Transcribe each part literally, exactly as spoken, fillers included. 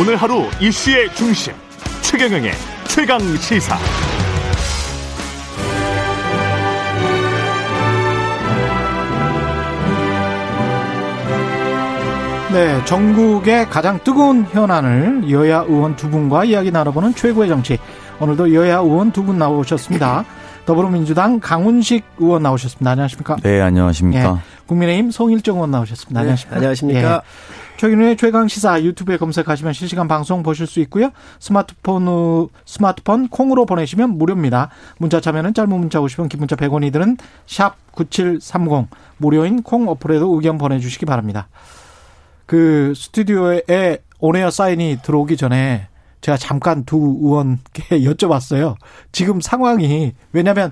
오늘 하루 이슈의 중심 최경영의 최강시사. 네, 전국의 가장 뜨거운 현안을 여야 의원 두 분과 이야기 나눠보는 최고의 정치. 오늘도 여야 의원 두 분 나오셨습니다. 더불어민주당 강훈식 의원 나오셨습니다. 안녕하십니까? 네, 안녕하십니까? 예, 국민의힘 송일정 의원 나오셨습니다. 네, 안녕하십니까? 안녕하십니까? 예, 최근에 최강시사 유튜브에 검색하시면 실시간 방송 보실 수 있고요. 스마트폰, 스마트폰 콩으로 보내시면 무료입니다. 문자 참여는 짧은 문자 오십 원, 긴 문자 백 원이 드는 샵 구칠삼공 무료인 콩 어플에도 의견 보내주시기 바랍니다. 그 스튜디오에 온에어 사인이 들어오기 전에 제가 잠깐 두 의원께 여쭤봤어요. 지금 상황이, 왜냐하면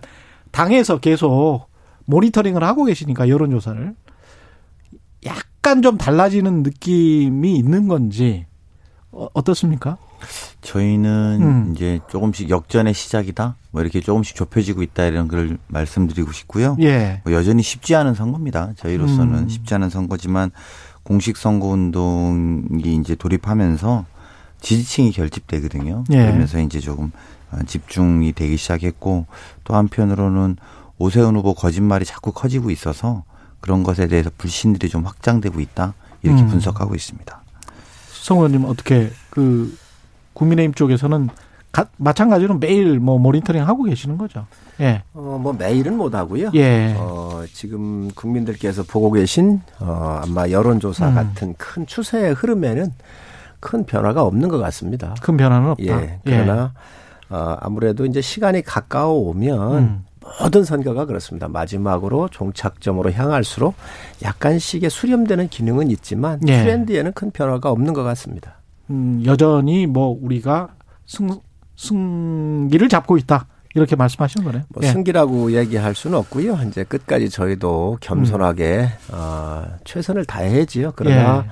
당에서 계속 모니터링을 하고 계시니까 여론조사를 약간 좀 달라지는 느낌이 있는 건지 어떻습니까? 저희는 음. 이제 조금씩 역전의 시작이다, 뭐 이렇게 조금씩 좁혀지고 있다, 이런 걸 말씀드리고 싶고요. 예. 뭐 여전히 쉽지 않은 선거입니다. 저희로서는 음. 쉽지 않은 선거지만 공식 선거 운동이 이제 돌입하면서 지지층이 결집되거든요. 예. 그러면서 이제 조금 집중이 되기 시작했고, 또 한편으로는 오세훈 후보 거짓말이 자꾸 커지고 있어서 그런 것에 대해서 불신들이 좀 확장되고 있다, 이렇게 음. 분석하고 있습니다. 송 의원님, 어떻게 그 국민의힘 쪽에서는 가, 마찬가지로 매일 뭐 모니터링 하고 계시는 거죠? 예. 어, 뭐 매일은 못 하고요. 예. 어, 지금 국민들께서 보고 계신 어, 아마 여론조사 음. 같은 큰 추세의 흐름에는 큰 변화가 없는 것 같습니다. 큰 변화는 없다. 예. 그러나 예. 어, 아무래도 이제 시간이 가까워 오면 음. 모든 선거가 그렇습니다. 마지막으로 종착점으로 향할수록 약간씩의 수렴되는 기능은 있지만 예. 트렌드에는 큰 변화가 없는 것 같습니다. 음, 여전히 뭐 우리가 승 승기를 잡고 있다, 이렇게 말씀하신 거네요. 뭐 예. 승기라고 얘기할 수는 없고요. 이제 끝까지 저희도 겸손하게 음. 어, 최선을 다해야지요. 그러나 예.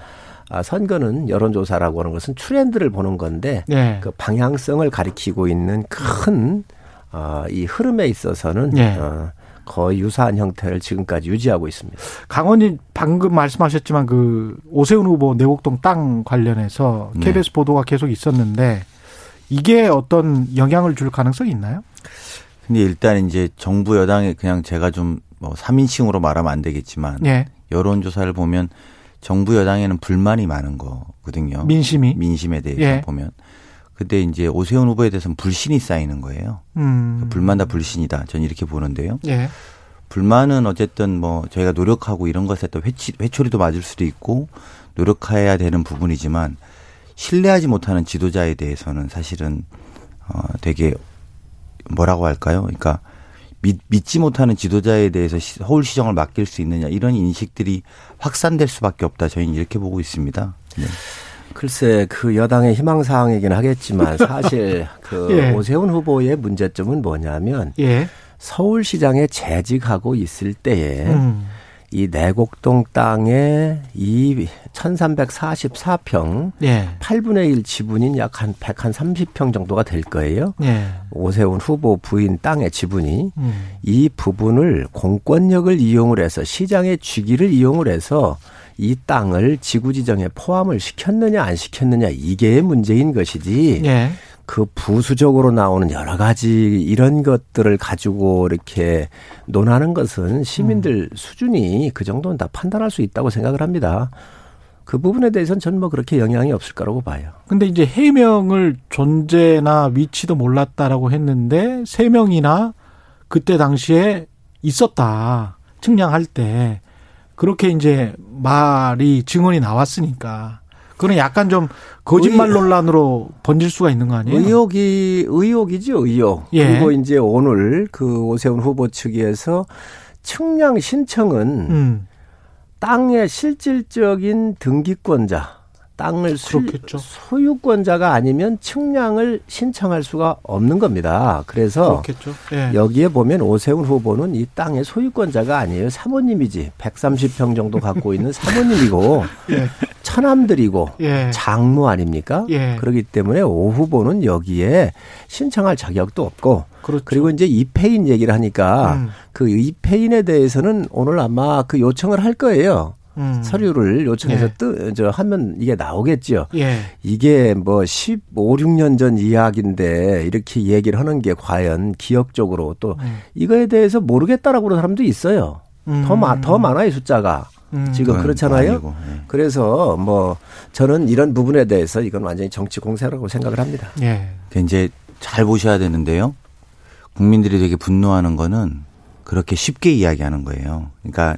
아, 선거는 여론조사라고 하는 것은 트렌드를 보는 건데 예. 그 방향성을 가리키고 있는 큰 어, 이 흐름에 있어서는 예. 어, 거의 유사한 형태를 지금까지 유지하고 있습니다. 강원님 방금 말씀하셨지만 그 오세훈 후보 내곡동 땅 관련해서 케이비에스 네. 보도가 계속 있었는데 이게 어떤 영향을 줄 가능성이 있나요? 근데 일단 이제 정부 여당에 그냥 제가 좀 뭐 삼인칭으로 말하면 안 되겠지만 예. 여론조사를 보면 정부 여당에는 불만이 많은 거거든요. 민심이. 민심에 대해서 예. 보면. 근데 이제 오세훈 후보에 대해서는 불신이 쌓이는 거예요. 음. 불만다 불신이다. 전 이렇게 보는데요. 예. 불만은 어쨌든 뭐 저희가 노력하고 이런 것에 또 회치, 회초리도 맞을 수도 있고 노력해야 되는 부분이지만 신뢰하지 못하는 지도자에 대해서는 사실은 어 되게 뭐라고 할까요? 그러니까 믿, 믿지 못하는 지도자에 대해서 서울시정을 맡길 수 있느냐, 이런 인식들이 확산될 수밖에 없다, 저희는 이렇게 보고 있습니다. 네. 글쎄 그 여당의 희망사항이긴 하겠지만 사실 그 예. 오세훈 후보의 문제점은 뭐냐면 예. 서울시장에 재직하고 있을 때에 음. 이 내곡동 땅에 이 천삼백사십사 평 예. 팔분의 일 지분인 약 한 백삼십 평 정도가 될 거예요. 예. 오세훈 후보 부인 땅의 지분이 음. 이 부분을 공권력을 이용을 해서 시장의 쥐기를 이용을 해서 이 땅을 지구지정에 포함을 시켰느냐 안 시켰느냐, 이게 문제인 것이지 예. 그 부수적으로 나오는 여러 가지 이런 것들을 가지고 이렇게 논하는 것은 시민들 음. 수준이 그 정도는 다 판단할 수 있다고 생각을 합니다. 그 부분에 대해서는 저는 뭐 그렇게 영향이 없을 거라고 봐요. 근데 이제 해명을 존재나 위치도 몰랐다라고 했는데 세 명이나 그때 당시에 있었다, 측량할 때 그렇게 이제 말이 증언이 나왔으니까. 그건 약간 좀 거짓말 논란으로 번질 수가 있는 거 아니에요? 의혹이, 의혹이죠, 의혹. 예. 그리고 이제 오늘 그 오세훈 후보 측에서 측량 신청은 음. 땅의 실질적인 등기권자, 땅을 그렇겠죠. 소유권자가 아니면 측량을 신청할 수가 없는 겁니다. 그래서 예. 여기에 보면 오세훈 후보는 이 땅의 소유권자가 아니에요. 사모님이지. 백삼십 평 정도 갖고 있는 사모님이고 예. 처남들이고 예. 장모 아닙니까? 예. 그렇기 때문에 오 후보는 여기에 신청할 자격도 없고 그렇죠. 그리고 이제 입회인 얘기를 하니까 음. 그 입회인에 대해서는 오늘 아마 그 요청을 할 거예요. 음. 서류를 요청해서 네. 뜨, 저 하면 이게 나오겠죠. 예. 이게 뭐 십오, 십육 년 전 이야기인데 이렇게 얘기를 하는 게 과연 기억적으로 또 음. 이거에 대해서 모르겠다라고 하는 사람도 있어요. 음. 더, 마, 더 많아요, 숫자가. 음. 지금 그렇잖아요. 아니고, 네. 그래서 뭐 저는 이런 부분에 대해서 이건 완전히 정치 공세라고 생각을 합니다. 예. 이제 잘 보셔야 되는데요. 국민들이 되게 분노하는 거는 그렇게 쉽게 이야기하는 거예요. 그러니까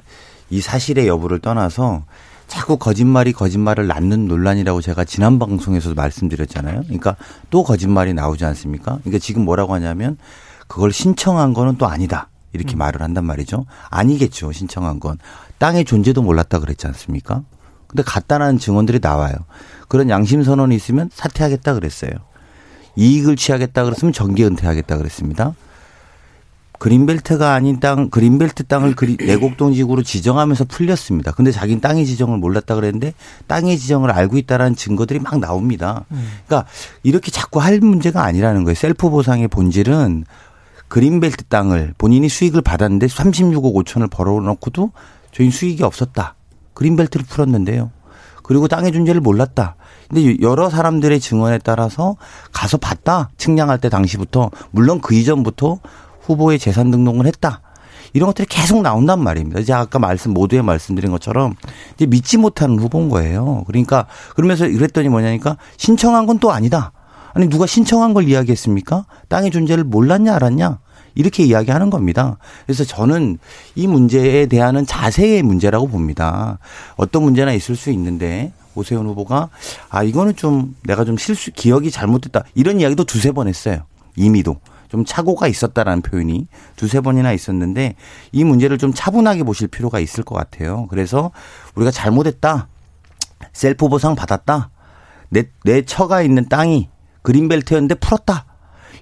이 사실의 여부를 떠나서 자꾸 거짓말이 거짓말을 낳는 논란이라고 제가 지난 방송에서도 말씀드렸잖아요. 그러니까 또 거짓말이 나오지 않습니까? 그러니까 지금 뭐라고 하냐면 그걸 신청한 거는 또 아니다. 이렇게 음. 말을 한단 말이죠. 아니겠죠. 신청한 건. 땅의 존재도 몰랐다 그랬지 않습니까? 근데 간단한 증언들이 나와요. 그런 양심 선언이 있으면 사퇴하겠다 그랬어요. 이익을 취하겠다 그랬으면 정계 은퇴하겠다 그랬습니다. 그린벨트가 아닌 땅, 그린벨트 땅을 그리, 내곡동 지구로 지정하면서 풀렸습니다. 근데 자기는 땅의 지정을 몰랐다 그랬는데 땅의 지정을 알고 있다라는 증거들이 막 나옵니다. 그러니까 이렇게 자꾸 할 문제가 아니라는 거예요. 셀프 보상의 본질은 그린벨트 땅을 본인이 수익을 받았는데 삼십육억 오천을 벌어놓고도 저희는 수익이 없었다. 그린벨트를 풀었는데요. 그리고 땅의 존재를 몰랐다. 근데 여러 사람들의 증언에 따라서 가서 봤다. 측량할 때 당시부터. 물론 그 이전부터 후보의 재산 등록을 했다. 이런 것들이 계속 나온단 말입니다. 이제 아까 말씀, 모두에 말씀드린 것처럼 이제 믿지 못하는 후보인 거예요. 그러니까 그러면서 이랬더니 뭐냐니까 신청한 건 또 아니다. 아니, 누가 신청한 걸 이야기했습니까? 땅의 존재를 몰랐냐, 알았냐? 이렇게 이야기하는 겁니다. 그래서 저는 이 문제에 대한 자세의 문제라고 봅니다. 어떤 문제나 있을 수 있는데 오세훈 후보가 아 이거는 좀 내가 좀 실수 기억이 잘못됐다 이런 이야기도 두세 번 했어요. 이미도 좀 착오가 있었다라는 표현이 두세 번이나 있었는데 이 문제를 좀 차분하게 보실 필요가 있을 것 같아요. 그래서 우리가 잘못했다. 셀프 보상 받았다. 내, 내 처가 있는 땅이 그린벨트였는데 풀었다.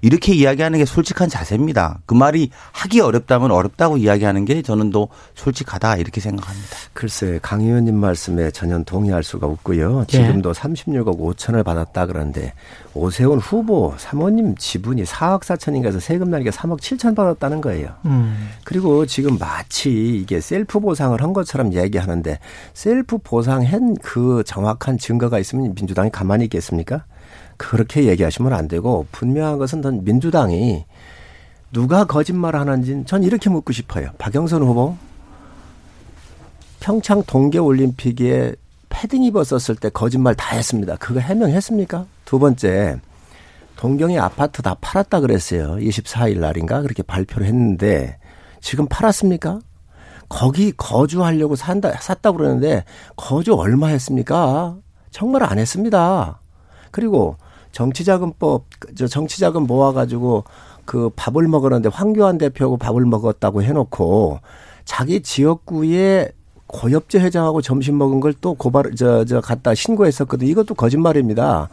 이렇게 이야기하는 게 솔직한 자세입니다. 그 말이 하기 어렵다면 어렵다고 이야기하는 게 저는 더 솔직하다 이렇게 생각합니다. 글쎄 강 의원님 말씀에 전혀 동의할 수가 없고요. 네. 지금도 삼십육억 오천을 받았다 그러는데 오세훈 후보 사모님 지분이 사억 사천인가에서 세금 날게 삼억 칠천 받았다는 거예요. 음. 그리고 지금 마치 이게 셀프 보상을 한 것처럼 얘기하는데 셀프 보상한 그 정확한 증거가 있으면 민주당이 가만히 있겠습니까? 그렇게 얘기하시면 안 되고 분명한 것은 전 민주당이 누가 거짓말을 하는지는 전 이렇게 묻고 싶어요. 박영선 후보 평창 동계올림픽에 패딩 입었었을 때 거짓말 다 했습니다. 그거 해명했습니까? 두 번째 동경의 아파트 다 팔았다 그랬어요. 이십사일 날인가 그렇게 발표를 했는데 지금 팔았습니까? 거기 거주하려고 산다 샀다고 그러는데 거주 얼마 했습니까? 정말 안 했습니다. 그리고 정치자금법, 저 정치자금 모아가지고 그 밥을 먹었는데 황교안 대표하고 밥을 먹었다고 해놓고 자기 지역구에 고엽제 회장하고 점심 먹은 걸 또 고발, 저, 저, 갖다 신고했었거든요. 이것도 거짓말입니다.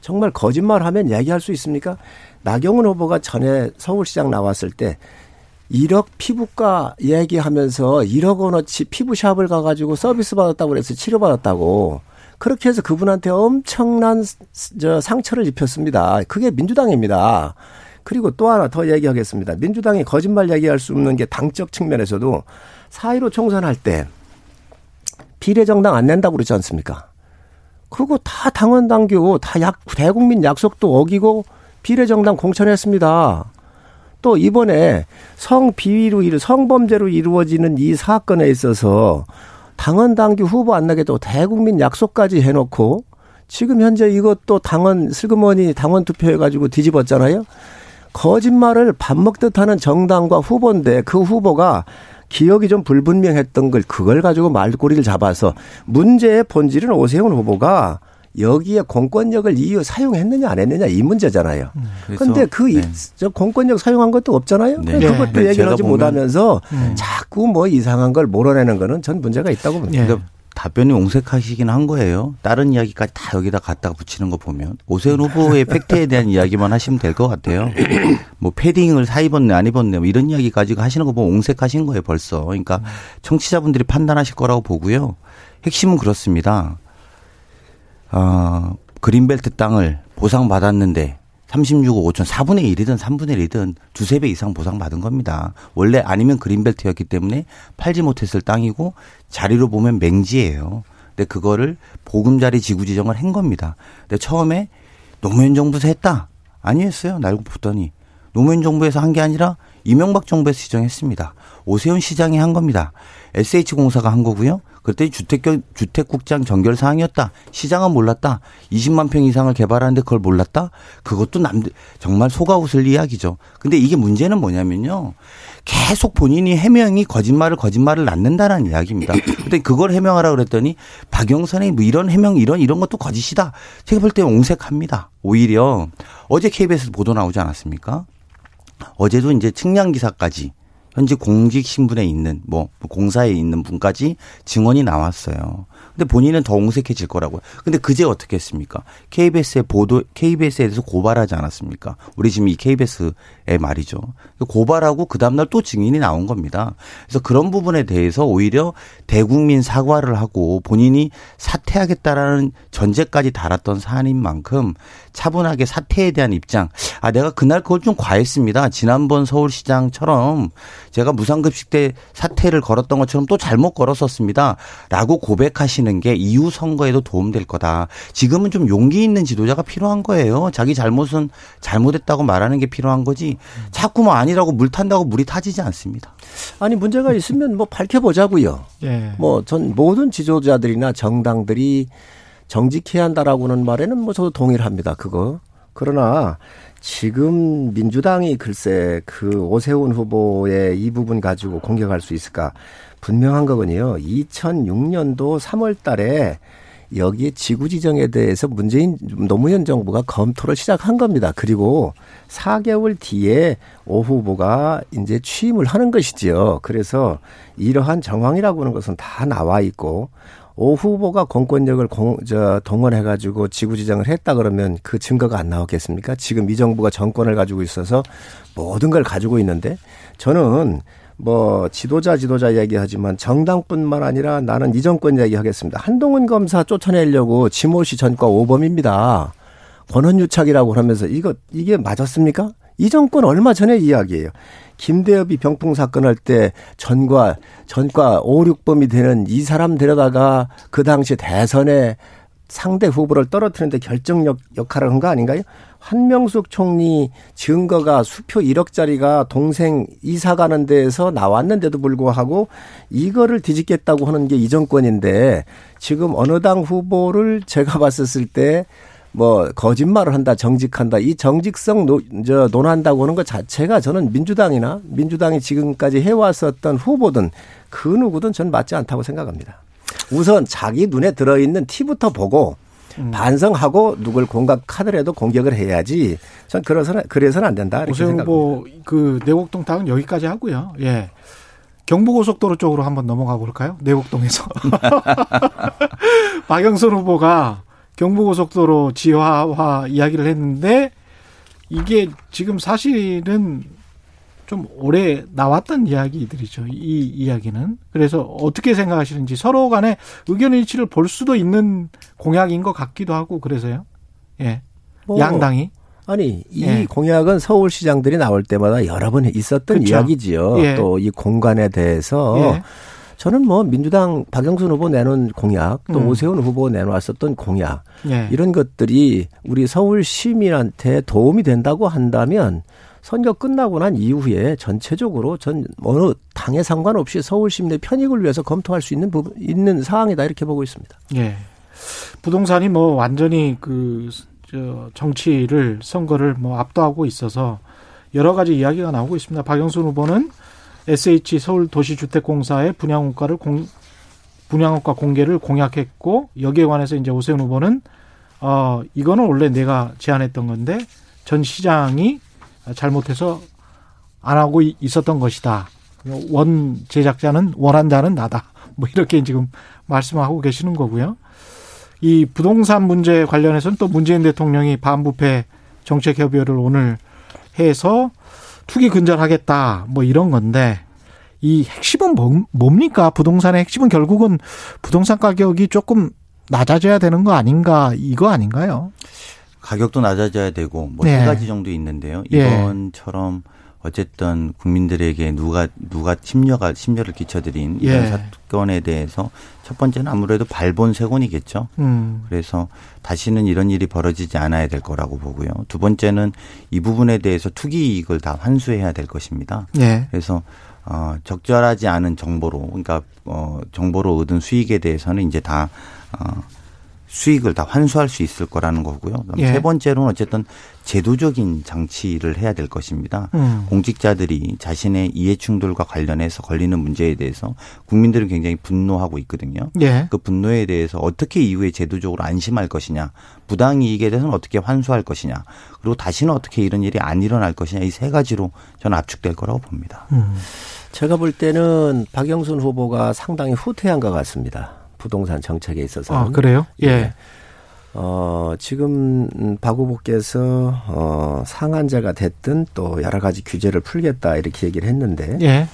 정말 거짓말하면 얘기할 수 있습니까? 나경원 후보가 전에 서울시장 나왔을 때 일억 피부과 얘기하면서 일억 원어치 피부샵을 가가지고 서비스 받았다고 그래서 치료받았다고. 그렇게 해서 그분한테 엄청난 저 상처를 입혔습니다. 그게 민주당입니다. 그리고 또 하나 더 얘기하겠습니다. 민주당이 거짓말 얘기할 수 없는 게 당적 측면에서도 사 일오 총선할 때 비례정당 안 낸다고 그러지 않습니까? 그거 다 당원당규, 다 약, 대국민 약속도 어기고 비례정당 공천했습니다. 또 이번에 성비위로, 성범죄로 이루어지는 이 사건에 있어서 당원 당규 후보 안 나게 또 대국민 약속까지 해놓고 지금 현재 이것도 당원 슬그머니 당원 투표해가지고 뒤집었잖아요. 거짓말을 밥 먹듯 하는 정당과 후보인데 그 후보가 기억이 좀 불분명했던 걸 그걸 가지고 말꼬리를 잡아서 문제의 본질은 오세훈 후보가 여기에 공권력을 이유 사용했느냐 안 했느냐 이 문제잖아요. 그런데 그 네. 공권력 사용한 것도 없잖아요. 네. 그것도 네. 얘기를 하지 못하면서 네. 자꾸 뭐 이상한 걸 몰아내는 거는 전 문제가 있다고 봅니다. 네. 그러니까 답변이 옹색하시긴 한 거예요. 다른 이야기까지 다 여기다 갖다가 붙이는 거 보면 오세훈 후보의 팩트에 대한 이야기만 하시면 될 것 같아요. 뭐 패딩을 사 입었네 안 입었네 뭐 이런 이야기까지 하시는 거 보면 옹색하신 거예요 벌써. 그러니까 청취자분들이 판단하실 거라고 보고요. 핵심은 그렇습니다. 어, 그린벨트 땅을 보상받았는데 삼십육 억 오천 사분의 일이든 삼분의 일이든 두세 배 이상 보상받은 겁니다. 원래 아니면 그린벨트였기 때문에 팔지 못했을 땅이고 자리로 보면 맹지예요. 근데 그거를 보금자리 지구 지정을 한 겁니다. 근데 처음에 노무현 정부에서 했다? 아니었어요. 날고 붙더니. 노무현 정부에서 한 게 아니라 이명박 정부에서 지정했습니다. 오세훈 시장이 한 겁니다. 에스에이치공사가 한 거고요. 그때 주택, 주택국장 정결 사항이었다. 시장은 몰랐다. 이십만 평 이상을 개발하는데 그걸 몰랐다. 그것도 남들 정말 속아 웃을 이야기죠. 근데 이게 문제는 뭐냐면요. 계속 본인이 해명이 거짓말을 거짓말을 낳는다라는 이야기입니다. 근데 그걸 해명하라고 그랬더니 박영선의 뭐 이런 해명 이런 이런 것도 거짓이다. 제가 볼 때 옹색합니다. 오히려 어제 케이비에스 보도 나오지 않았습니까? 어제도 이제 측량 기사까지 현재 공직 신분에 있는 뭐 공사에 있는 분까지 증언이 나왔어요. 근데 본인은 더 옹색해질 거라고요. 근데 그제 어떻게 했습니까? 케이비에스의 보도 케이비에스에 대해서 고발하지 않았습니까? 우리 지금 이 케이비에스의 말이죠. 고발하고 그 다음날 또 증인이 나온 겁니다. 그래서 그런 부분에 대해서 오히려 대국민 사과를 하고 본인이 사퇴하겠다라는 전제까지 달았던 사안인 만큼 차분하게 사퇴에 대한 입장. 아, 내가 그날 그걸 좀 과했습니다. 지난번 서울시장처럼 제가 무상급식 때 사퇴를 걸었던 것처럼 또 잘못 걸었었습니다. 라고 고백하시는 게 이후 선거에도 도움될 거다. 지금은 좀 용기 있는 지도자가 필요한 거예요. 자기 잘못은 잘못했다고 말하는 게 필요한 거지. 자꾸 뭐 아니라고 물 탄다고 물이 타지지 않습니다. 아니 문제가 있으면 뭐 밝혀보자고요. 예. 뭐 전 모든 지도자들이나 정당들이 정직해야 한다라고는 말에는 뭐 저도 동의를 합니다. 그거. 그러나 지금 민주당이 글쎄 그 오세훈 후보의 이 부분 가지고 공격할 수 있을까? 분명한 거군요. 이천육년도 삼월 달에 여기에 지구 지정에 대해서 문재인 노무현 정부가 검토를 시작한 겁니다. 그리고 사개월 뒤에 오 후보가 이제 취임을 하는 것이지요. 그래서 이러한 정황이라고 하는 것은 다 나와 있고 오 후보가 공권력을 공, 저, 동원해가지고 지구지정을 했다 그러면 그 증거가 안 나왔겠습니까? 지금 이 정부가 정권을 가지고 있어서 모든 걸 가지고 있는데 저는 뭐 지도자 지도자 이야기하지만 정당뿐만 아니라 나는 이 정권 이야기하겠습니다. 한동훈 검사 쫓아내려고 지모 씨 전과 오범입니다. 권한유착이라고 하면서 이거 이게 맞았습니까? 이 정권 얼마 전에 이야기예요. 김대엽이 병풍 사건 할 때 전과 전과 오, 육범이 되는 이 사람 데려다가 그 당시 대선에 상대 후보를 떨어뜨리는데 결정력 역할을 한 거 아닌가요? 한명숙 총리 증거가 수표 일억짜리가 동생 이사 가는 데에서 나왔는데도 불구하고 이거를 뒤집겠다고 하는 게 이 정권인데 지금 어느 당 후보를 제가 봤었을 때 뭐 거짓말을 한다, 정직한다, 이 정직성 노, 저, 논한다고 하는 것 자체가 저는 민주당이나 민주당이 지금까지 해왔었던 후보든 그 누구든 저는 맞지 않다고 생각합니다. 우선 자기 눈에 들어있는 티부터 보고 음. 반성하고 누굴 공격하더라도 공격을 해야지. 전 그래서는 그래서는 안 된다. 이렇게 생각합니다. 뭐 그 내곡동 땅은 여기까지 하고요. 예. 경부고속도로 쪽으로 한번 넘어가 볼까요? 내곡동에서 박영선 후보가 경부고속도로 지하화 이야기를 했는데 이게 지금 사실은 좀 오래 나왔던 이야기들이죠. 이 이야기는. 그래서 어떻게 생각하시는지 서로 간에 의견 일치를 볼 수도 있는 공약인 것 같기도 하고 그래서요. 예. 뭐, 양당이. 아니 이 예. 공약은 서울시장들이 나올 때마다 여러 번 있었던 그쵸? 이야기지요. 예. 또 이 공간에 대해서. 예. 저는 뭐 민주당 박영선 후보 내놓은 공약 또 음. 오세훈 후보 내놓았었던 공약 예. 이런 것들이 우리 서울 시민한테 도움이 된다고 한다면 선거 끝나고 난 이후에 전체적으로 전 어느 당에 상관없이 서울 시민의 편익을 위해서 검토할 수 있는 부분, 있는 사항이다 이렇게 보고 있습니다. 예. 부동산이 뭐 완전히 그 저 정치를 선거를 뭐 압도하고 있어서 여러 가지 이야기가 나오고 있습니다. 박영선 후보는 에스에이치 서울도시주택공사의 분양원가를 공, 분양원가 공개를 공약했고 여기에 관해서 이제 오세훈 후보는 어 이거는 원래 내가 제안했던 건데 전 시장이 잘못해서 안 하고 있었던 것이다. 원 제작자는 원한 자는 나다. 뭐 이렇게 지금 말씀하고 계시는 거고요. 이 부동산 문제 관련해서는 또 문재인 대통령이 반부패 정책 협의를 오늘 해서 투기 근절하겠다 뭐 이런 건데 이 핵심은 뭡니까? 부동산의 핵심은 결국은 부동산 가격이 조금 낮아져야 되는 거 아닌가 이거 아닌가요? 가격도 낮아져야 되고 뭐 세 네. 가지 정도 있는데요. 이번처럼 어쨌든 국민들에게 누가 누가 심려가 심려를 끼쳐드린 이런 예. 사건에 대해서 첫 번째는 아무래도 발본세곤이겠죠. 음. 그래서 다시는 이런 일이 벌어지지 않아야 될 거라고 보고요. 두 번째는 이 부분에 대해서 투기 이익을 다 환수해야 될 것입니다. 예. 그래서 어, 적절하지 않은 정보로 그러니까 어, 정보로 얻은 수익에 대해서는 이제 다 어, 수익을 다 환수할 수 있을 거라는 거고요. 예. 세 번째로는 어쨌든 제도적인 장치를 해야 될 것입니다. 음. 공직자들이 자신의 이해충돌과 관련해서 걸리는 문제에 대해서 국민들은 굉장히 분노하고 있거든요. 예. 그 분노에 대해서 어떻게 이후에 제도적으로 안심할 것이냐, 부당이익에 대해서는 어떻게 환수할 것이냐, 그리고 다시는 어떻게 이런 일이 안 일어날 것이냐, 이 세 가지로 저는 압축될 거라고 봅니다. 음. 제가 볼 때는 박영선 후보가 상당히 후퇴한 것 같습니다. 부동산 정책에 있어서. 아, 그래요? 예. 예. 어, 지금 박 후보께서 어, 상한제가 됐든 또 여러 가지 규제를 풀겠다 이렇게 얘기를 했는데 예.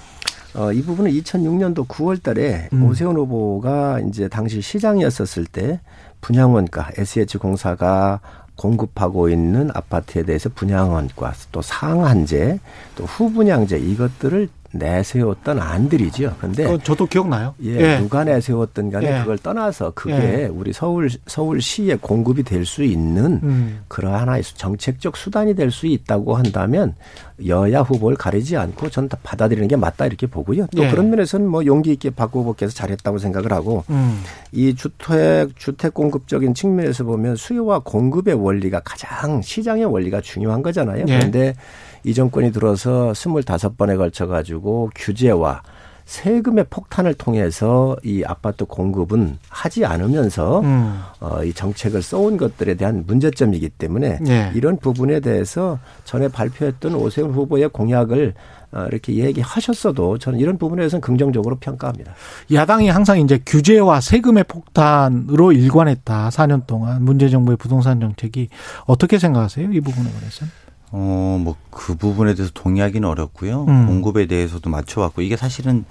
어, 이 부분은 이천육 년도 구월 달에 음. 오세훈 후보가 이제 당시 시장이었었을 때 분양원가 에스에이치공사가 공급하고 있는 아파트에 대해서 분양원가 또 상한제 또 후분양제 이것들을 내세웠던 안들이죠. 그런데 저도 기억나요. 예, 예. 누가 내세웠던 간에 예. 그걸 떠나서 그게 예. 우리 서울 서울시의 공급이 될 수 있는 음. 그러한 하나의 정책적 수단이 될 수 있다고 한다면 여야 후보를 가리지 않고 전 다 받아들이는 게 맞다 이렇게 보고요. 또 예. 그런 면에서는 뭐 용기 있게 박 후보께서 잘했다고 생각을 하고 음. 이 주택 주택 공급적인 측면에서 보면 수요와 공급의 원리가 가장 시장의 원리가 중요한 거잖아요. 예. 그런데 이 정권이 들어서 스물다섯 번에 걸쳐가지고 규제와 세금의 폭탄을 통해서 이 아파트 공급은 하지 않으면서 음. 어, 이 정책을 써온 것들에 대한 문제점이기 때문에 네. 이런 부분에 대해서 전에 발표했던 오세훈 후보의 공약을 어, 이렇게 얘기하셨어도 저는 이런 부분에서는 긍정적으로 평가합니다. 야당이 항상 이제 규제와 세금의 폭탄으로 일관했다. 사 년 동안 문재인 정부의 부동산 정책이 어떻게 생각하세요? 이 부분에 관해서는? 어, 뭐, 그 부분에 대해서 동의하기는 어렵고요. 음. 공급에 대해서도 맞춰왔고, 이게 사실은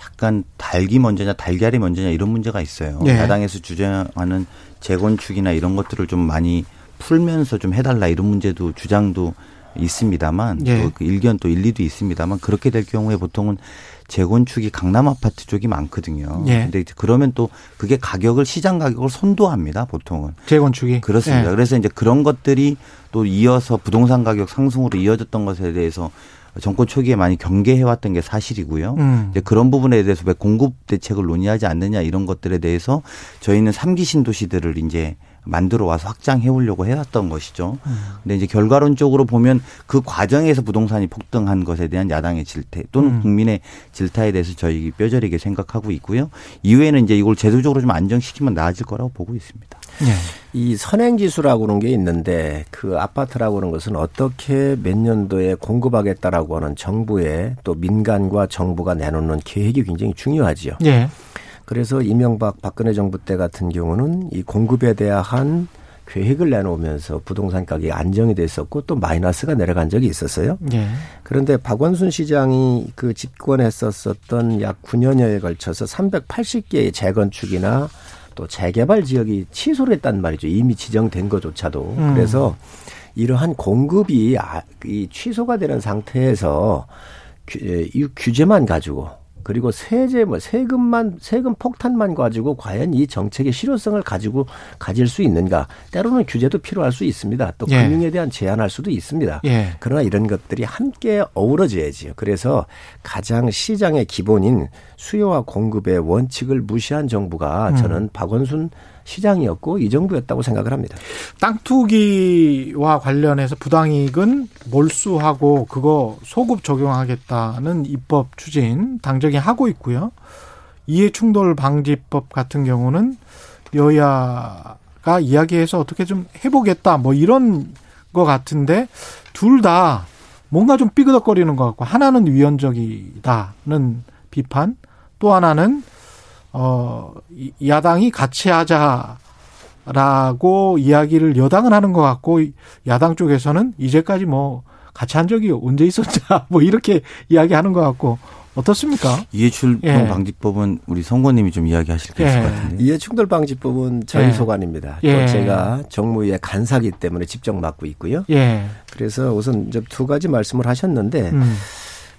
약간 닭이 먼저냐, 달걀이 먼저냐 이런 문제가 있어요. 예. 야당에서 주장하는 재건축이나 이런 것들을 좀 많이 풀면서 좀 해달라 이런 문제도 주장도 있습니다만, 예. 또 그 일견 또 일리도 있습니다만, 그렇게 될 경우에 보통은 재건축이 강남 아파트 쪽이 많거든요. 그런데 예. 그러면 또 그게 가격을 시장 가격을 선도합니다. 보통은 재건축이 그렇습니다. 예. 그래서 이제 그런 것들이 또 이어서 부동산 가격 상승으로 이어졌던 것에 대해서 정권 초기에 많이 경계해왔던 게 사실이고요. 음. 이제 그런 부분에 대해서 왜 공급 대책을 논의하지 않느냐 이런 것들에 대해서 저희는 삼기 신도시들을 이제 만들어 와서 확장해 오려고 해왔던 것이죠. 근데 이제 결과론적으로 보면 그 과정에서 부동산이 폭등한 것에 대한 야당의 질타 또는 음. 국민의 질타에 대해서 저희 뼈저리게 생각하고 있고요. 이후에는 이제 이걸 제도적으로 좀 안정시키면 나아질 거라고 보고 있습니다. 네. 이 선행지수라고 하는 게 있는데 그 아파트라고 하는 것은 어떻게 몇 년도에 공급하겠다라고 하는 정부의 또 민간과 정부가 내놓는 계획이 굉장히 중요하지요. 네. 그래서 이명박 박근혜 정부 때 같은 경우는 이 공급에 대한 계획을 내놓으면서 부동산 가격이 안정이 됐었고 또 마이너스가 내려간 적이 있었어요. 네. 그런데 박원순 시장이 그 집권했었던 약 구 년여에 걸쳐서 삼백팔십 개의 재건축이나 또 재개발 지역이 취소를 했단 말이죠. 이미 지정된 것조차도. 음. 그래서 이러한 공급이 취소가 되는 상태에서 규제만 가지고 그리고 세제, 뭐 세금만 세금 폭탄만 가지고 과연 이 정책의 실효성을 가지고 가질 수 있는가? 때로는 규제도 필요할 수 있습니다. 또 예. 금융에 대한 제한할 수도 있습니다. 예. 그러나 이런 것들이 함께 어우러져야지요. 그래서 가장 시장의 기본인 수요와 공급의 원칙을 무시한 정부가 음. 저는 박원순 시장이었고 이 정부였다고 생각을 합니다. 땅 투기와 관련해서 부당이익은 몰수하고 그거 소급 적용하겠다는 입법 추진 당정이 하고 있고요. 이해충돌방지법 같은 경우는 여야가 이야기해서 어떻게 좀 해보겠다 뭐 이런 것 같은데 둘 다 뭔가 좀 삐그덕거리는 것 같고 하나는 위헌적이다는 비판 또 하나는 어, 야당이 같이 하자라고 이야기를 여당은 하는 것 같고, 야당 쪽에서는 이제까지 뭐 같이 한 적이 언제 있었냐, 뭐 이렇게 이야기하는 것 같고, 어떻습니까? 이해충돌 예. 방지법은 우리 선고님이 좀 이야기하실 게 예. 있을 것 같은데. 이해충돌 방지법은 저희 예. 소관입니다. 예. 또 제가 정무위의 간사기 때문에 직접 맡고 있고요. 예. 그래서 우선 이제 두 가지 말씀을 하셨는데 음.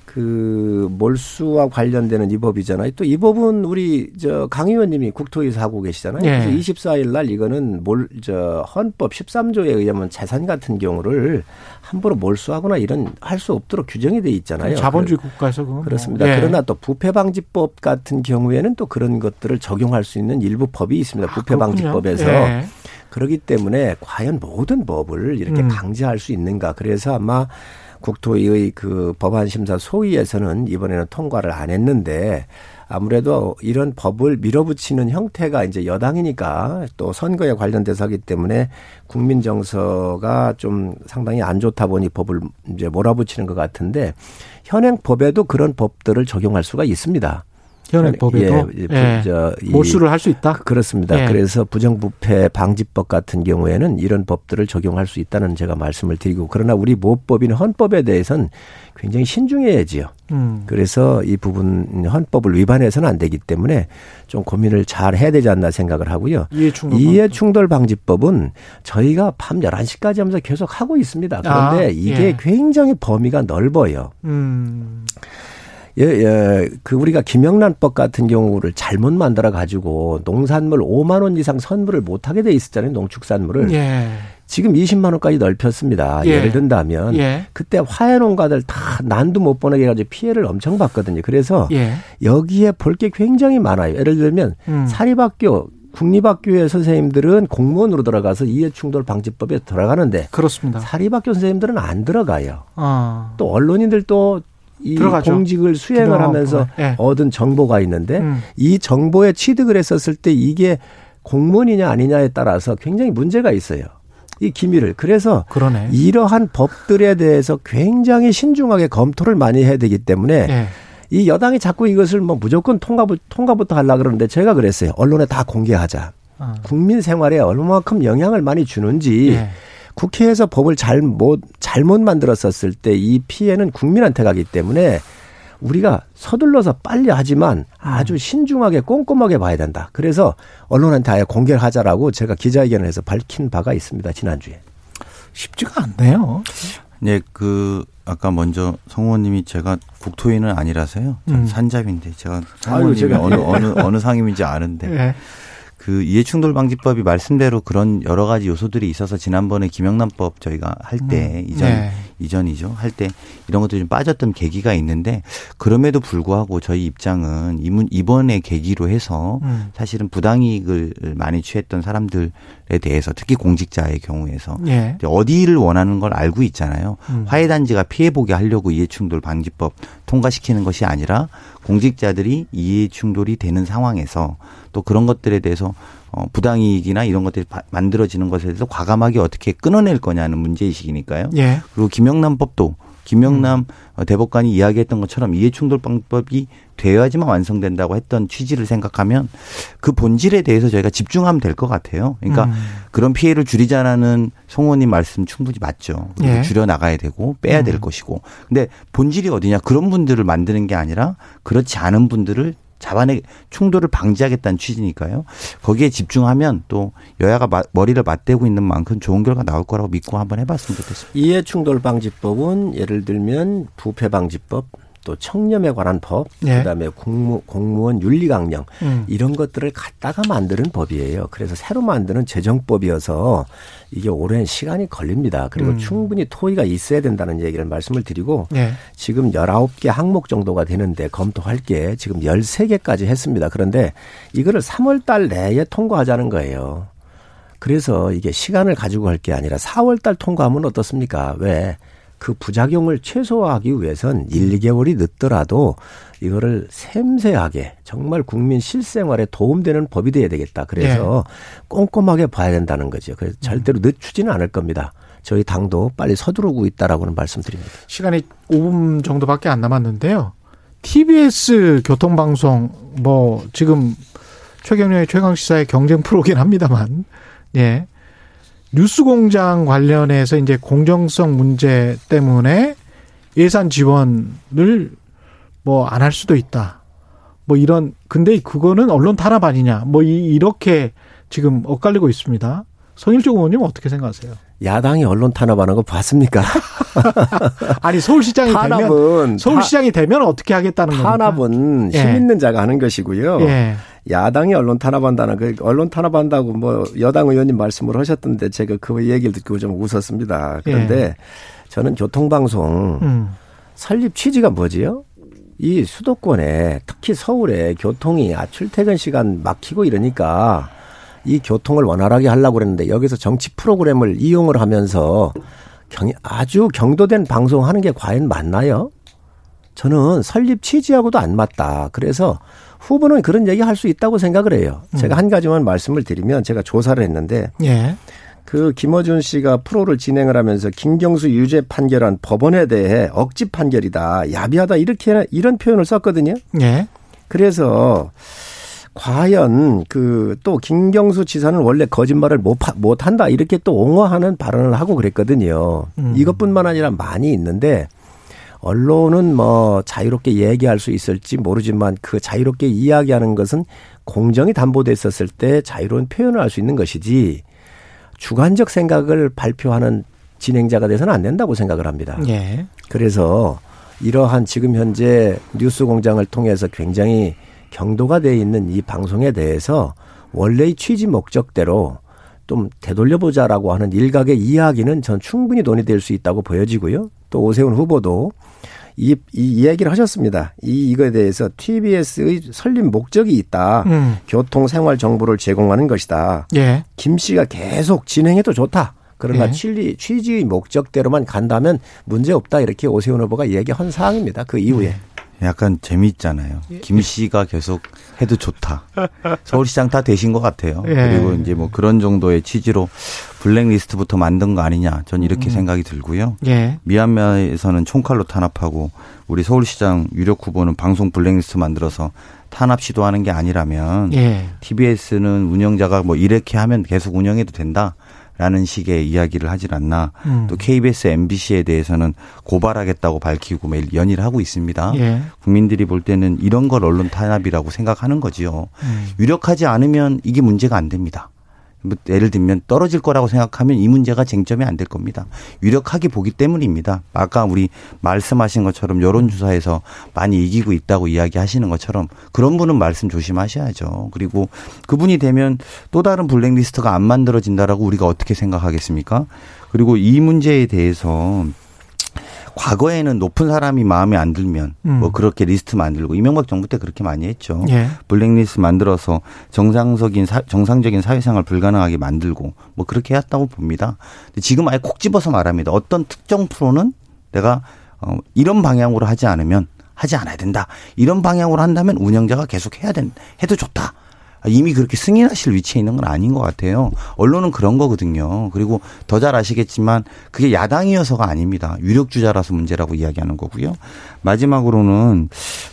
그 몰수와 관련되는 이 법이잖아요. 또 이 법은 우리 저 강 의원님이 국토위에서 하고 계시잖아요. 예. 그래서 이십사 일 날 이거는 몰 저 헌법 십삼 조에 의하면 재산 같은 경우를 함부로 몰수하거나 이런 할 수 없도록 규정이 돼 있잖아요. 자본주의 국가에서 그건 그렇습니다. 뭐. 예. 그러나 또 부패방지법 같은 경우에는 또 그런 것들을 적용할 수 있는 일부 법이 있습니다. 아, 부패방지법에서. 예. 그렇기 때문에 과연 모든 법을 이렇게 음. 강제할 수 있는가. 그래서 아마 국토위의 그 법안심사 소위에서는 이번에는 통과를 안 했는데 아무래도 이런 법을 밀어붙이는 형태가 이제 여당이니까 또 선거에 관련돼서 하기 때문에 국민 정서가 좀 상당히 안 좋다 보니 법을 이제 몰아붙이는 것 같은데 현행 법에도 그런 법들을 적용할 수가 있습니다. 현행 법에도 예, 예. 저, 이, 몰수를 할 수 있다? 그렇습니다. 예. 그래서 부정부패 방지법 같은 경우에는 이런 법들을 적용할 수 있다는 제가 말씀을 드리고 그러나 우리 모법인 헌법에 대해서는 굉장히 신중해야지요. 음. 그래서 이 부분 헌법을 위반해서는 안 되기 때문에 좀 고민을 잘 해야 되지 않나 생각을 하고요. 이해충돌, 이해충돌 방지법은 저희가 밤 열한 시까지 하면서 계속 하고 있습니다. 그런데 아, 이게 예. 굉장히 범위가 넓어요. 음. 예, 예, 그 우리가 김영란법 같은 경우를 잘못 만들어 가지고 농산물 오만 원 이상 선물을 못 하게 돼 있었잖아요. 농축산물을. 예. 지금 이십만 원까지 넓혔습니다. 예. 예를 든다면 예. 그때 화훼 농가들 다 난도 못 보내게 해가지고 피해를 엄청 봤거든요. 그래서 예. 여기에 볼 게 굉장히 많아요. 예를 들면 음. 사립학교 국립학교의 선생님들은 공무원으로 들어가서 이해충돌 방지법에 들어가는데 그렇습니다. 사립학교 선생님들은 안 들어가요. 아. 또 언론인들도 이 들어가죠. 공직을 수행을 하면서 네. 얻은 정보가 있는데 음. 이 정보에 취득을 했었을 때 이게 공무원이냐 아니냐에 따라서 굉장히 문제가 있어요. 이 기밀을. 그래서 그러네. 이러한 법들에 대해서 굉장히 신중하게 검토를 많이 해야 되기 때문에 네. 이 여당이 자꾸 이것을 뭐 무조건 통과, 통과부터 하려고 그러는데 제가 그랬어요. 언론에 다 공개하자. 아. 국민 생활에 얼마만큼 영향을 많이 주는지. 네. 국회에서 법을 잘못 잘못 만들었었을 때 이 피해는 국민한테 가기 때문에 우리가 서둘러서 빨리 하지만 아주 신중하게 꼼꼼하게 봐야 된다. 그래서 언론한테 아예 공개를 하자라고 제가 기자회견을 해서 밝힌 바가 있습니다. 지난주에. 쉽지가 않네요. 네, 그 아까 먼저 송 의원님이 제가 국토위는 아니라서요. 전 음. 산잡인데 제가 상임이 어느 어느 어느 상임인지 아는데. 네. 그 이해충돌방지법이 말씀대로 그런 여러 가지 요소들이 있어서 지난번에 김영란법 저희가 할 때 음. 이전 네. 이전이죠 할 때 이런 것들이 좀 빠졌던 계기가 있는데 그럼에도 불구하고 저희 입장은 이번에 계기로 해서 음. 사실은 부당이익을 많이 취했던 사람들에 대해서 특히 공직자의 경우에서 네. 어디를 원하는 걸 알고 있잖아요. 음. 화훼단지가 피해보게 하려고 이해충돌방지법 통과시키는 것이 아니라 공직자들이 이해충돌이 되는 상황에서 또 그런 것들에 대해서 부당이익이나 이런 것들이 만들어지는 것에 대해서 과감하게 어떻게 끊어낼 거냐는 문제의식이니까요. 예. 그리고 김영란법도 김영남 음. 대법관이 이야기했던 것처럼 이해충돌방법이 되어야지만 완성된다고 했던 취지를 생각하면 그 본질에 대해서 저희가 집중하면 될 것 같아요. 그러니까 음. 그런 피해를 줄이자라는 송 의원님 말씀 충분히 맞죠. 예. 줄여나가야 되고 빼야 될 음. 것이고. 근데 본질이 어디냐. 그런 분들을 만드는 게 아니라 그렇지 않은 분들을 자반의 충돌을 방지하겠다는 취지니까요. 거기에 집중하면 또 여야가 마, 머리를 맞대고 있는 만큼 좋은 결과 나올 거라고 믿고 한번 해봤으면 좋겠습니다. 이해충돌방지법은 예를 들면 부패방지법, 또 청렴에 관한 법, 네. 그다음에 공무, 공무원 윤리강령 음. 이런 것들을 갖다가 만드는 법이에요. 그래서 새로 만드는 재정법이어서 이게 오랜 시간이 걸립니다. 그리고 음. 충분히 토의가 있어야 된다는 얘기를 말씀을 드리고 네. 지금 열아홉 개 항목 정도가 되는데 검토할 게 지금 열세 개까지 했습니다. 그런데 이거를 삼월 달 내에 통과하자는 거예요. 그래서 이게 시간을 가지고 할 게 아니라 사월 달 통과하면 어떻습니까? 왜? 그 부작용을 최소화하기 위해선 일, 이 개월이 늦더라도 이거를 섬세하게 정말 국민 실생활에 도움되는 법이 돼야 되겠다. 그래서 네. 꼼꼼하게 봐야 된다는 거죠. 그래서 절대로 늦추지는 않을 겁니다. 저희 당도 빨리 서두르고 있다라고는 말씀드립니다. 시간이 오 분 정도밖에 안 남았는데요. 티비에스 교통방송 뭐 지금 최경영의 최강시사의 경쟁 프로긴 합니다만 예. 뉴스공장 관련해서 이제 공정성 문제 때문에 예산 지원을 뭐 안 할 수도 있다. 뭐 이런, 근데 그거는 언론 탄압 아니냐. 뭐 이, 이렇게 지금 엇갈리고 있습니다. 송일정 의원님 어떻게 생각하세요? 야당이 언론 탄압하는 거 봤습니까? 아니 서울시장이 탄압은 되면 서울시장이 타, 되면 어떻게 하겠다는 겁니까? 탄압은 힘 있는 예. 자가 하는 것이고요. 예. 야당이 언론 탄압한다는 그 언론 탄압한다고 뭐 여당 의원님 말씀을 하셨던데 제가 그 얘기를 듣고 좀 웃었습니다. 그런데 예. 저는 교통방송 음. 설립 취지가 뭐지요? 이 수도권에 특히 서울에 교통이 출퇴근 시간 막히고 이러니까. 이 교통을 원활하게 하려고 그랬는데 여기서 정치 프로그램을 이용을 하면서 경, 아주 경도된 방송하는 게 과연 맞나요? 저는 설립 취지하고도 안 맞다. 그래서 후보는 그런 얘기할 수 있다고 생각을 해요. 음. 제가 한 가지만 말씀을 드리면 제가 조사를 했는데 예. 그 김어준 씨가 프로를 진행을 하면서 김경수 유죄 판결한 법원에 대해 억지 판결이다. 야비하다. 이렇게 이런 표현을 썼거든요. 예. 그래서 과연 그 또 김경수 지사는 원래 거짓말을 못 못 한다 이렇게 또 옹호하는 발언을 하고 그랬거든요. 음. 이것뿐만 아니라 많이 있는데 언론은 뭐 자유롭게 얘기할 수 있을지 모르지만 그 자유롭게 이야기하는 것은 공정이 담보됐었을 때 자유로운 표현을 할 수 있는 것이지 주관적 생각을 발표하는 진행자가 돼서는 안 된다고 생각을 합니다. 예. 그래서 이러한 지금 현재 뉴스 공장을 통해서 굉장히 경도가 되어 있는 이 방송에 대해서 원래의 취지 목적대로 좀 되돌려보자라고 하는 일각의 이야기는 전 충분히 논의될 수 있다고 보여지고요. 또 오세훈 후보도 이, 이 이야기를 하셨습니다. 이, 이거에 대해서 티비에스의 설립 목적이 있다. 음. 교통생활 정보를 제공하는 것이다. 예. 김 씨가 계속 진행해도 좋다. 그러나 예. 취지, 취지의 목적대로만 간다면 문제없다. 이렇게 오세훈 후보가 얘기한 사항입니다. 그 이후에. 음. 약간 재미있잖아요. 김 씨가 계속 해도 좋다. 서울시장 다 되신 것 같아요. 예. 그리고 이제 뭐 그런 정도의 취지로 블랙리스트부터 만든 거 아니냐. 전 이렇게 음. 생각이 들고요. 예. 미얀마에서는 총칼로 탄압하고 우리 서울시장 유력 후보는 방송 블랙리스트 만들어서 탄압 시도하는 게 아니라면 예. 티비에스는 운영자가 뭐 이렇게 하면 계속 운영해도 된다. 라는 식의 이야기를 하질 않나. 음. 또 케이비에스, 엠비씨에 대해서는 고발하겠다고 밝히고 매일 연일 하고 있습니다. 예. 국민들이 볼 때는 이런 걸 언론 탄압이라고 생각하는 거지요. 음. 유력하지 않으면 이게 문제가 안 됩니다. 뭐 예를 들면 떨어질 거라고 생각하면 이 문제가 쟁점이 안 될 겁니다. 유력하게 보기 때문입니다. 아까 우리 말씀하신 것처럼 여론조사에서 많이 이기고 있다고 이야기하시는 것처럼 그런 분은 말씀 조심하셔야죠. 그리고 그분이 되면 또 다른 블랙리스트가 안 만들어진다라고 우리가 어떻게 생각하겠습니까? 그리고 이 문제에 대해서 과거에는 높은 사람이 마음에 안 들면 음. 뭐 그렇게 리스트 만들고 이명박 정부 때 그렇게 많이 했죠. 예. 블랙리스트 만들어서 정상적인 사, 정상적인 사회생활 불가능하게 만들고 뭐 그렇게 해왔다고 봅니다. 근데 지금 아예 콕 집어서 말합니다. 어떤 특정 프로는 내가 어, 이런 방향으로 하지 않으면 하지 않아야 된다. 이런 방향으로 한다면 운영자가 계속 해야 된 해도 좋다. 이미 그렇게 승인하실 위치에 있는 건 아닌 것 같아요. 언론은 그런 거거든요. 그리고 더 잘 아시겠지만 그게 야당이어서가 아닙니다. 유력주자라서 문제라고 이야기하는 거고요. 마지막으로는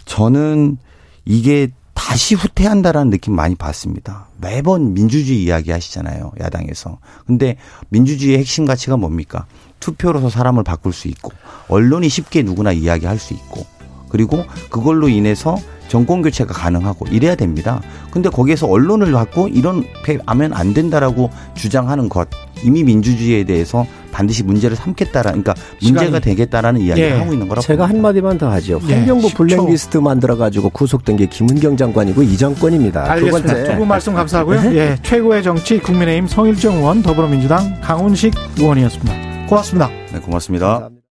저는 이게 다시 후퇴한다라는 느낌 많이 받습니다. 매번 민주주의 이야기 하시잖아요. 야당에서. 근데 민주주의의 핵심 가치가 뭡니까? 투표로서 사람을 바꿀 수 있고 언론이 쉽게 누구나 이야기할 수 있고 그리고 그걸로 인해서 정권 교체가 가능하고 이래야 됩니다. 근데 거기에서 언론을 갖고 이렇게 하면 안 된다라고 주장하는 것 이미 민주주의에 대해서 반드시 문제를 삼겠다라 그러니까 문제가 시간이. 되겠다라는 이야기를 예. 하고 있는 거라고 제가 봅니다. 한마디만 더 하죠. 예. 환경부 블랙리스트 만들어가지고 구속된 게 김은경 장관이고 이 정권입니다. 알겠습니다. 두 번째. 두 분 말씀 감사하고요. 예. 최고의 정치 국민의힘 송일정 의원 더불어민주당 강훈식 의원이었습니다. 고맙습니다. 네, 고맙습니다. 감사합니다.